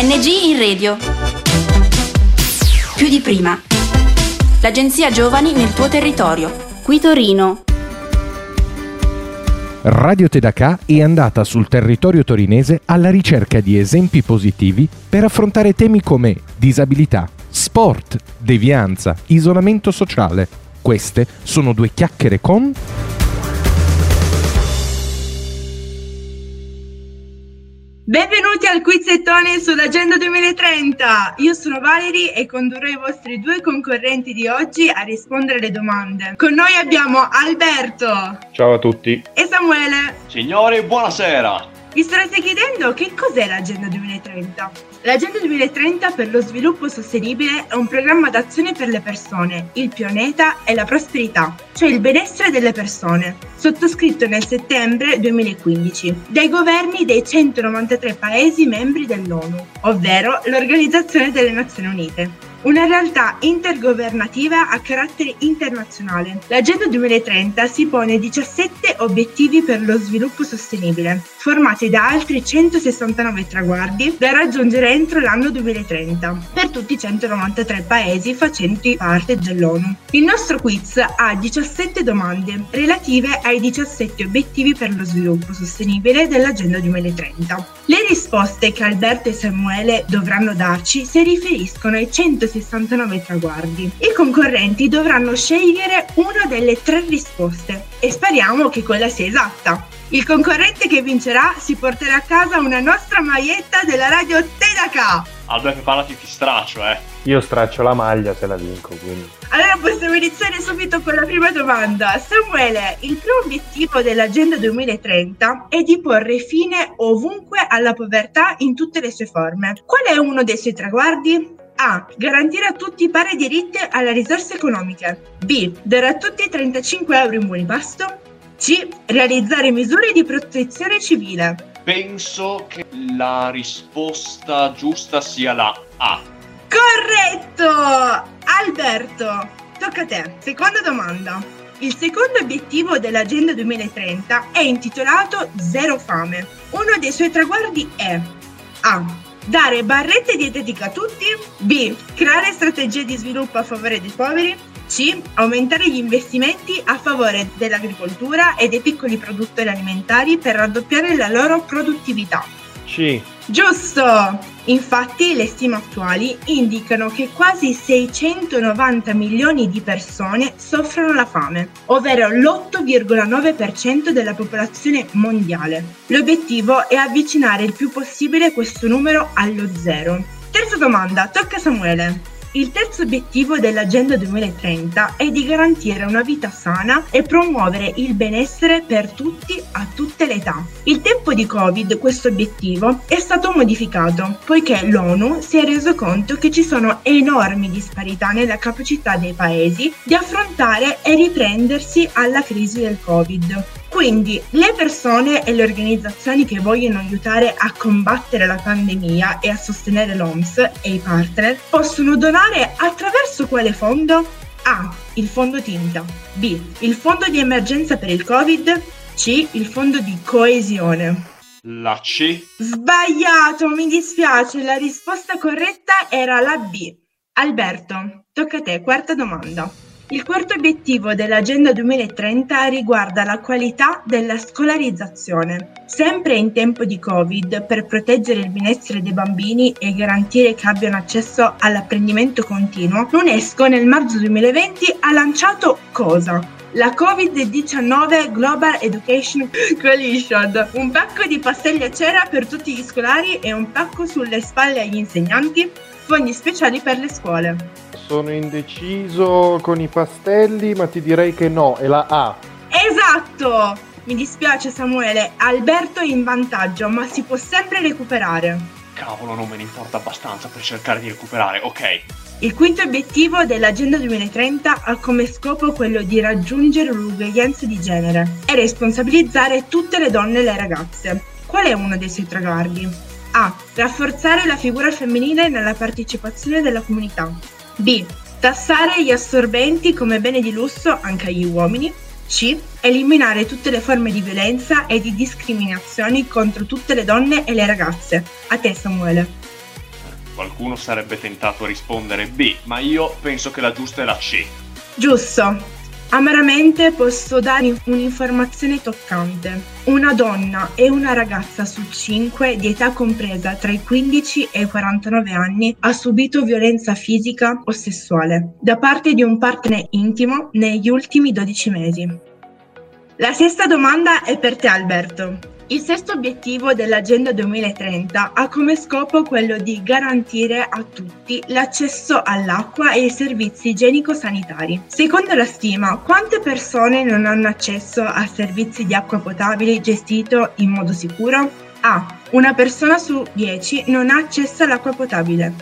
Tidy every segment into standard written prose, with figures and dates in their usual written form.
ONG in radio. Più di prima. L'Agenzia Giovani nel tuo territorio. Qui Torino. Radio Tedaka è andata sul territorio torinese alla ricerca di esempi positivi per affrontare temi come disabilità, sport, devianza, isolamento sociale. Queste sono due chiacchiere con... Benvenuti al quizzettone sull'Agenda 2030. Io sono Valerie e condurrò i vostri due concorrenti di oggi a rispondere alle domande. Con noi abbiamo Alberto. Ciao a tutti. E Samuele. Signori, buonasera. Vi starete chiedendo che cos'è l'Agenda 2030? L'Agenda 2030 per lo sviluppo sostenibile è un programma d'azione per le persone, il pianeta e la prosperità, cioè il benessere delle persone, sottoscritto nel settembre 2015 dai governi dei 193 Paesi membri dell'ONU, ovvero l'Organizzazione delle Nazioni Unite. Una realtà intergovernativa a carattere internazionale. L'Agenda 2030 si pone 17 obiettivi per lo sviluppo sostenibile, formati da altri 169 traguardi da raggiungere entro l'anno 2030, per tutti i 193 paesi facenti parte dell'ONU. Il nostro quiz ha 17 domande relative ai 17 obiettivi per lo sviluppo sostenibile dell'Agenda 2030. Le risposte che Alberto e Samuele dovranno darci si riferiscono ai 169 traguardi. I concorrenti dovranno scegliere una delle tre risposte e speriamo che quella sia esatta. Il concorrente che vincerà si porterà a casa una nostra maglietta della Radio Tedaka. Alberto, parlati di straccio, Io straccio la maglia se la vinco, quindi. Allora possiamo iniziare subito con la prima domanda. Samuele, il primo obiettivo dell'Agenda 2030 è di porre fine ovunque alla povertà in tutte le sue forme. Qual è uno dei suoi traguardi? A. Garantire a tutti pari diritti alle risorse economiche. B. Dare a tutti 35 euro in buoni pasto. C. Realizzare misure di protezione civile. Penso che la risposta giusta sia la A. Corretto! Alberto, tocca a te. Seconda domanda. Il secondo obiettivo dell'Agenda 2030 è intitolato Zero Fame. Uno dei suoi traguardi è A. Dare barrette dietetiche a tutti. B. Creare strategie di sviluppo a favore dei poveri. C. Aumentare gli investimenti a favore dell'agricoltura e dei piccoli produttori alimentari per raddoppiare la loro produttività. C. Giusto! Infatti le stime attuali indicano che quasi 690 milioni di persone soffrono la fame, ovvero l'8,9% della popolazione mondiale. L'obiettivo è avvicinare il più possibile questo numero allo zero. Terza domanda, tocca a Samuele. Il terzo obiettivo dell'Agenda 2030 è di garantire una vita sana e promuovere il benessere per tutti a tutte le età. Il tempo di Covid questo obiettivo è stato modificato, poiché l'ONU si è reso conto che ci sono enormi disparità nella capacità dei paesi di affrontare e riprendersi alla crisi del Covid. Quindi le persone e le organizzazioni che vogliono aiutare a combattere la pandemia e a sostenere l'OMS e i partner possono donare attraverso quale fondo? A. Il fondo tinta. B. Il fondo di emergenza per il Covid. C. Il fondo di coesione. La C. Sbagliato, mi dispiace, la risposta corretta era la B. Alberto, tocca a te, quarta domanda. Il quarto obiettivo dell'Agenda 2030 riguarda la qualità della scolarizzazione. Sempre in tempo di Covid, per proteggere il benessere dei bambini e garantire che abbiano accesso all'apprendimento continuo, l'UNESCO nel marzo 2020 ha lanciato cosa? La Covid-19 Global Education Coalition, un pacco di pastelli a cera per tutti gli scolari e un pacco sulle spalle agli insegnanti, fondi speciali per le scuole. Sono indeciso con i pastelli, ma ti direi che no, è la A. Esatto! Mi dispiace Samuele, Alberto è in vantaggio, ma si può sempre recuperare. Cavolo, non me ne importa abbastanza per cercare di recuperare, ok. Il quinto obiettivo dell'Agenda 2030 ha come scopo quello di raggiungere l'uguaglianza di genere e responsabilizzare tutte le donne e le ragazze. Qual è uno dei suoi traguardi? A. Rafforzare la figura femminile nella partecipazione della comunità. B. Tassare gli assorbenti come bene di lusso anche agli uomini. C. Eliminare tutte le forme di violenza e di discriminazioni contro tutte le donne e le ragazze. A te Samuele. Qualcuno sarebbe tentato a rispondere B, ma io penso che la giusta è la C. Giusto. Amaramente posso dare un'informazione toccante. Una donna e una ragazza su 5 di età compresa tra i 15 e i 49 anni ha subito violenza fisica o sessuale da parte di un partner intimo negli ultimi 12 mesi. La sesta domanda è per te, Alberto. Il sesto obiettivo dell'Agenda 2030 ha come scopo quello di garantire a tutti l'accesso all'acqua e ai servizi igienico-sanitari. Secondo la stima, quante persone non hanno accesso a servizi di acqua potabile gestito in modo sicuro? A. Una persona su 10 non ha accesso all'acqua potabile.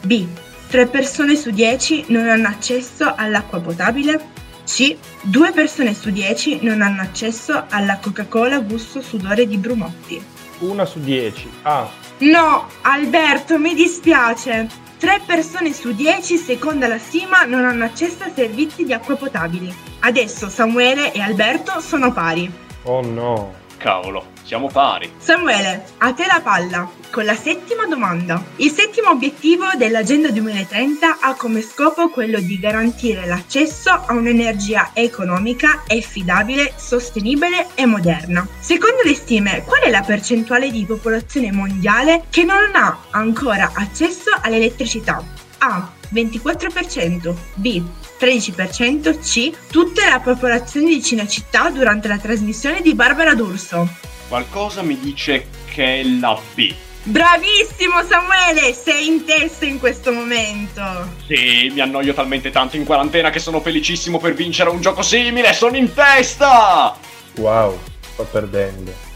B. 3 persone su 10 non hanno accesso all'acqua potabile. C. 2 persone su 10 non hanno accesso alla Coca-Cola gusto sudore di Brumotti. 1 su 10. Ah. No, Alberto, mi dispiace. 3 persone su 10, secondo la stima, non hanno accesso a servizi di acqua potabili. Adesso Samuele e Alberto sono pari. Oh no. Cavolo, siamo pari. Samuele, a te la palla con la settima domanda. Il settimo obiettivo dell'Agenda 2030 ha come scopo quello di garantire l'accesso a un'energia economica, affidabile, sostenibile e moderna. Secondo le stime, qual è la percentuale di popolazione mondiale che non ha ancora accesso all'elettricità? A. 24%, B. 13%, C. Tutta la popolazione di Cinecittà durante la trasmissione di Barbara D'Urso. Qualcosa mi dice che è la B. Bravissimo Samuele, sei in testa in questo momento. Sì, mi annoio talmente tanto in quarantena che sono felicissimo per vincere un gioco simile, sono in testa! Wow, sto perdendo.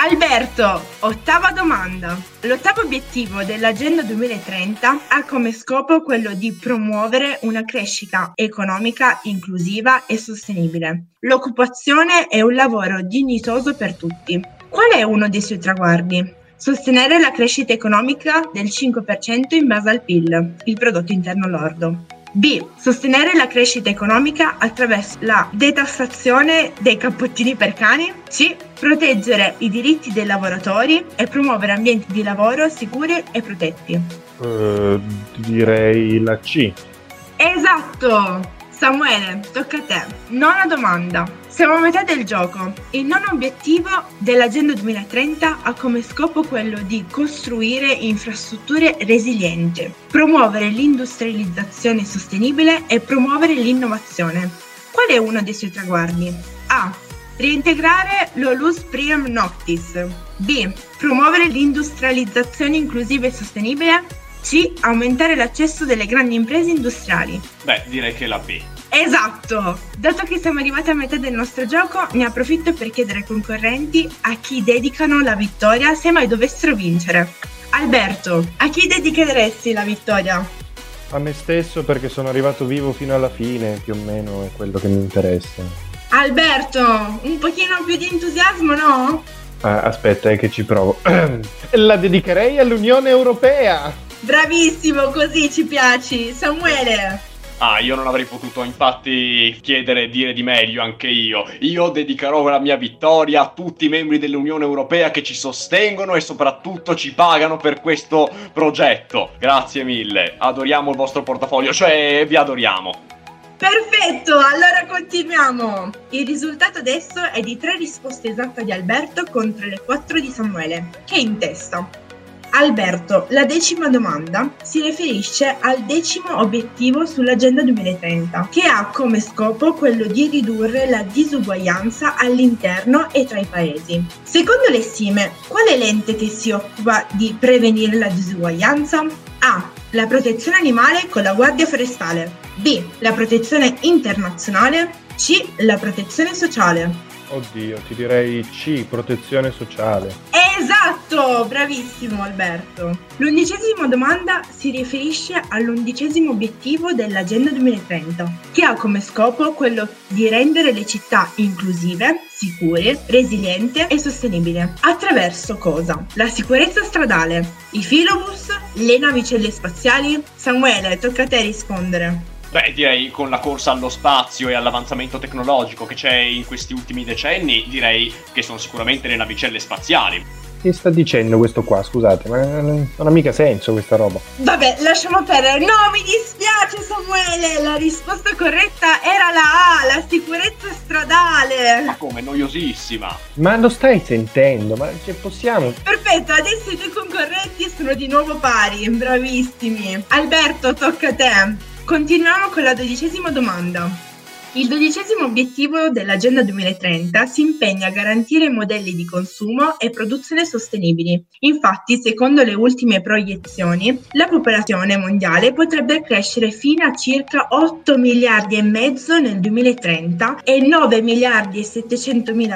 Alberto, ottava domanda. L'ottavo obiettivo dell'Agenda 2030 ha come scopo quello di promuovere una crescita economica inclusiva e sostenibile. L'occupazione è un lavoro dignitoso per tutti. Qual è uno dei suoi traguardi? Sostenere la crescita economica del 5% in base al PIL, il prodotto interno lordo. B. Sostenere la crescita economica attraverso la detassazione dei cappottini per cani. C. Proteggere i diritti dei lavoratori e promuovere ambienti di lavoro sicuri e protetti. Direi la C. Esatto! Samuele, tocca a te. Nona domanda. Siamo a metà del gioco. Il nono obiettivo dell'Agenda 2030 ha come scopo quello di costruire infrastrutture resilienti, promuovere l'industrializzazione sostenibile e promuovere l'innovazione. Qual è uno dei suoi traguardi? A. Reintegrare l'olus primum noctis. B. Promuovere l'industrializzazione inclusiva e sostenibile. C. Aumentare l'accesso delle grandi imprese industriali. Beh, direi che è la B. Esatto! Dato che siamo arrivati a metà del nostro gioco, ne approfitto per chiedere ai concorrenti a chi dedicano la vittoria se mai dovessero vincere. Alberto, a chi dedicheresti la vittoria? A me stesso, perché sono arrivato vivo fino alla fine, più o meno è quello che mi interessa. Alberto, un pochino più di entusiasmo, no? Aspetta, che ci provo. La dedicherei all'Unione Europea! Bravissimo, così ci piaci. Samuele? Io non avrei potuto infatti chiedere e dire di meglio anche io. Io dedicherò la mia vittoria a tutti i membri dell'Unione Europea che ci sostengono e soprattutto ci pagano per questo progetto. Grazie mille, adoriamo il vostro portafoglio, cioè vi adoriamo. Perfetto, allora continuiamo. Il risultato adesso è di 3 risposte esatte di Alberto contro le 4 di Samuele, che è in testa. Alberto, la decima domanda si riferisce al decimo obiettivo sull'Agenda 2030, che ha come scopo quello di ridurre la disuguaglianza all'interno e tra i paesi. Secondo le stime, qual è l'ente che si occupa di prevenire la disuguaglianza? A. La protezione animale con la guardia forestale. B. La protezione internazionale. C. La protezione sociale. Oddio, ti direi C, protezione sociale. Esatto, bravissimo Alberto. L'undicesima domanda si riferisce all'11° obiettivo dell'Agenda 2030, che ha come scopo quello di rendere le città inclusive, sicure, resilienti e sostenibili. Attraverso cosa? La sicurezza stradale, i filobus, le navicelle spaziali. Samuele, tocca a te rispondere. Beh, direi con la corsa allo spazio e all'avanzamento tecnologico che c'è in questi ultimi decenni, direi che sono sicuramente le navicelle spaziali. Che sta dicendo questo qua? Scusate, ma non ha mica senso questa roba. Vabbè, lasciamo perdere. No, mi dispiace Samuele, la risposta corretta era la A, la sicurezza stradale. Ma come, noiosissima. Ma lo stai sentendo? Ma ce possiamo? Perfetto, adesso i due concorrenti sono di nuovo pari, bravissimi. Alberto, tocca a te. Continuiamo con la 12ª domanda. Il 12° obiettivo dell'Agenda 2030 si impegna a garantire modelli di consumo e produzione sostenibili. Infatti, secondo le ultime proiezioni, la popolazione mondiale potrebbe crescere fino a circa 8,5 miliardi nel 2030 e 9,7 miliardi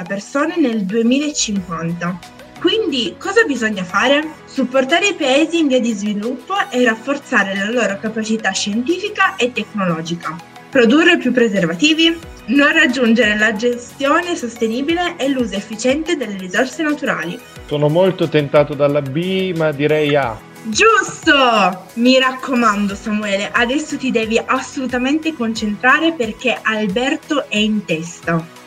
persone nel 2050. Quindi cosa bisogna fare? Supportare i paesi in via di sviluppo e rafforzare la loro capacità scientifica e tecnologica. Produrre più preservativi, non raggiungere la gestione sostenibile e l'uso efficiente delle risorse naturali. Sono molto tentato dalla B, ma direi A. Giusto! Mi raccomando Samuele, adesso ti devi assolutamente concentrare perché Alberto è in testa.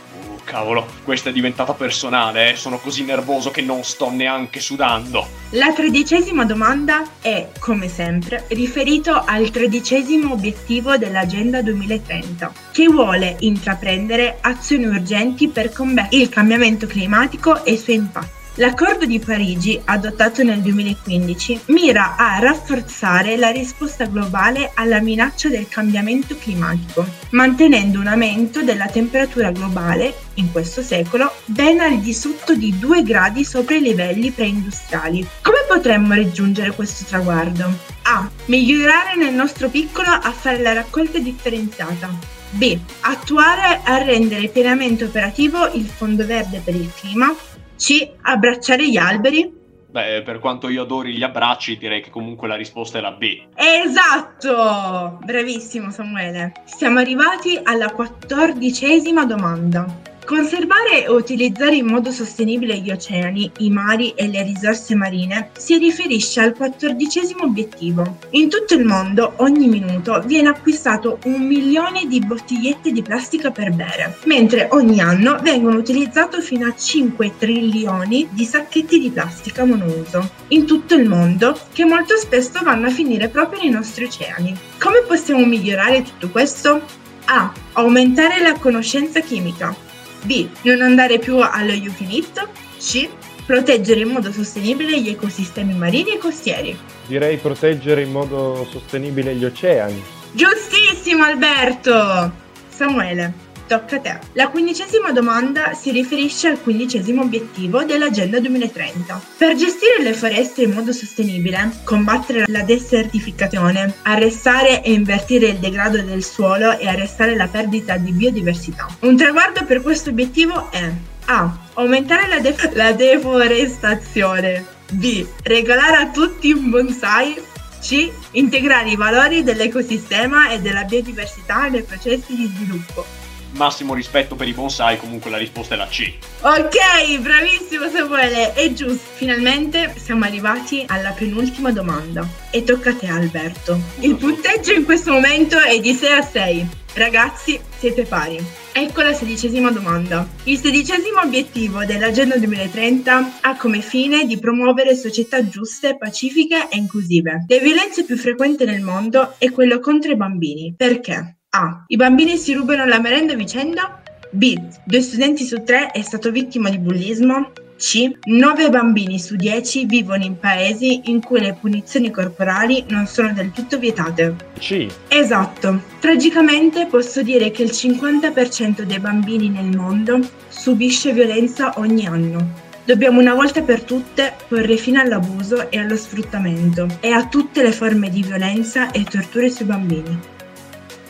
Cavolo, questa è diventata personale, sono così nervoso che non sto neanche sudando. La 13ª domanda è, come sempre, riferito al 13° obiettivo dell'Agenda 2030, che vuole intraprendere azioni urgenti per combattere il cambiamento climatico e i suoi impatti. L'accordo di Parigi, adottato nel 2015, mira a rafforzare la risposta globale alla minaccia del cambiamento climatico, mantenendo un aumento della temperatura globale, in questo secolo, ben al di sotto di 2 gradi sopra i livelli preindustriali. Come potremmo raggiungere questo traguardo? A. Migliorare nel nostro piccolo a fare la raccolta differenziata. B. Attuare a rendere pienamente operativo il Fondo Verde per il clima. C. Abbracciare gli alberi? Beh, per quanto io adori gli abbracci, direi che comunque la risposta è la B. Esatto! Bravissimo Samuele. Siamo arrivati alla 14ª domanda. Conservare e utilizzare in modo sostenibile gli oceani, i mari e le risorse marine si riferisce al 14° obiettivo. In tutto il mondo ogni minuto viene acquistato 1 milione di bottigliette di plastica per bere, mentre ogni anno vengono utilizzati fino a 5 trilioni di sacchetti di plastica monouso in tutto il mondo, che molto spesso vanno a finire proprio nei nostri oceani. Come possiamo migliorare tutto questo? A. Aumentare la conoscenza chimica. B. Non andare più allo you can eat. C. Proteggere in modo sostenibile gli ecosistemi marini e costieri. Direi proteggere in modo sostenibile gli oceani. Giustissimo Alberto! Samuele, tocca a te. La 15ª domanda si riferisce al 15° obiettivo dell'Agenda 2030. Per gestire le foreste in modo sostenibile, combattere la desertificazione, arrestare e invertire il degrado del suolo e arrestare la perdita di biodiversità. Un traguardo per questo obiettivo è A. Aumentare la deforestazione. B. Regalare a tutti un bonsai. C. Integrare i valori dell'ecosistema e della biodiversità nei processi di sviluppo. Massimo rispetto per i bonsai, comunque la risposta è la C. Ok, bravissimo Samuele, è giusto. Finalmente siamo arrivati alla penultima domanda e tocca a te Alberto. Il punteggio in questo momento è di 6-6. Ragazzi, siete pari. Ecco la 16ª domanda. Il 16° obiettivo dell'Agenda 2030 ha come fine di promuovere società giuste, pacifiche e inclusive. Le violenze più frequenti nel mondo è quello contro i bambini. Perché? A. I bambini si rubano la merenda a vicenda. B. 2 studenti su 3 è stato vittima di bullismo. C. 9 bambini su 10 vivono in paesi in cui le punizioni corporali non sono del tutto vietate. C. Esatto. Tragicamente posso dire che il 50% dei bambini nel mondo subisce violenza ogni anno. Dobbiamo una volta per tutte porre fine all'abuso e allo sfruttamento e a tutte le forme di violenza e torture sui bambini.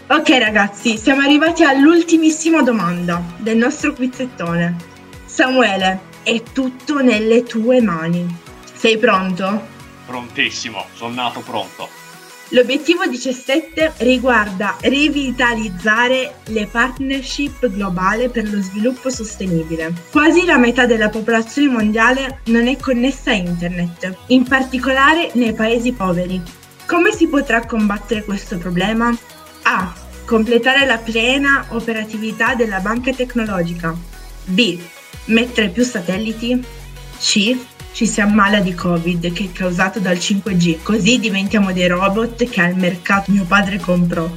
Ok ragazzi, siamo arrivati all'ultimissima domanda del nostro quizzettone. Samuele, è tutto nelle tue mani. Sei pronto? Prontissimo, sono nato pronto. L'obiettivo 17 riguarda rivitalizzare le partnership globali per lo sviluppo sostenibile. Quasi la metà della popolazione mondiale non è connessa a internet, in particolare nei paesi poveri. Come si potrà combattere questo problema? A. Completare la piena operatività della banca tecnologica. B. Mettere più satelliti. C. ci si ammala di Covid che è causato dal 5G, così diventiamo dei robot che al mercato mio padre comprò.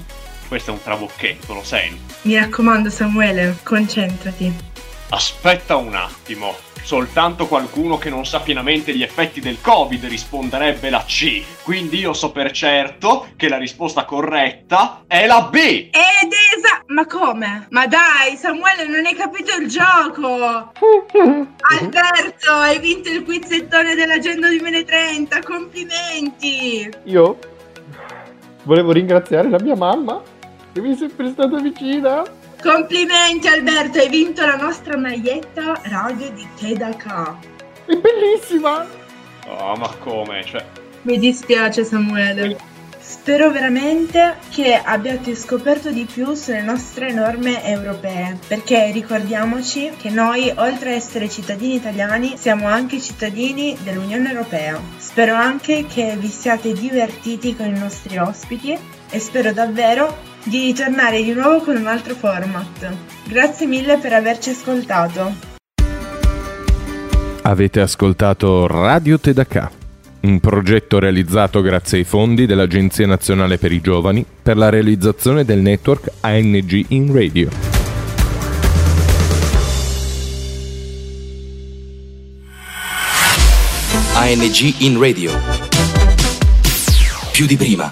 Questo è un trabocchetto, lo senti? Mi raccomando Samuele, concentrati. Aspetta un attimo, soltanto qualcuno che non sa pienamente gli effetti del Covid risponderebbe la C, quindi io so per certo che la risposta corretta è la B! Ma come? Ma dai, Samuele, non hai capito il gioco! Alberto, hai vinto il quizzettone dell'Agenda 2030, complimenti! Io volevo ringraziare la mia mamma, che mi è sempre stata vicina. Complimenti Alberto, hai vinto la nostra maglietta Radio di Tedaka. È bellissima! Oh, ma come? Cioè... Mi dispiace Samuele. Spero veramente che abbiate scoperto di più sulle nostre norme europee, perché ricordiamoci che noi, oltre a essere cittadini italiani, siamo anche cittadini dell'Unione Europea. Spero anche che vi siate divertiti con i nostri ospiti e spero davvero di ritornare di nuovo con un altro format. Grazie mille per averci ascoltato. Avete ascoltato Radio Tedaka, un progetto realizzato grazie ai fondi dell'Agenzia Nazionale per i Giovani per la realizzazione del network ANG in Radio. ANG in Radio. Più di prima.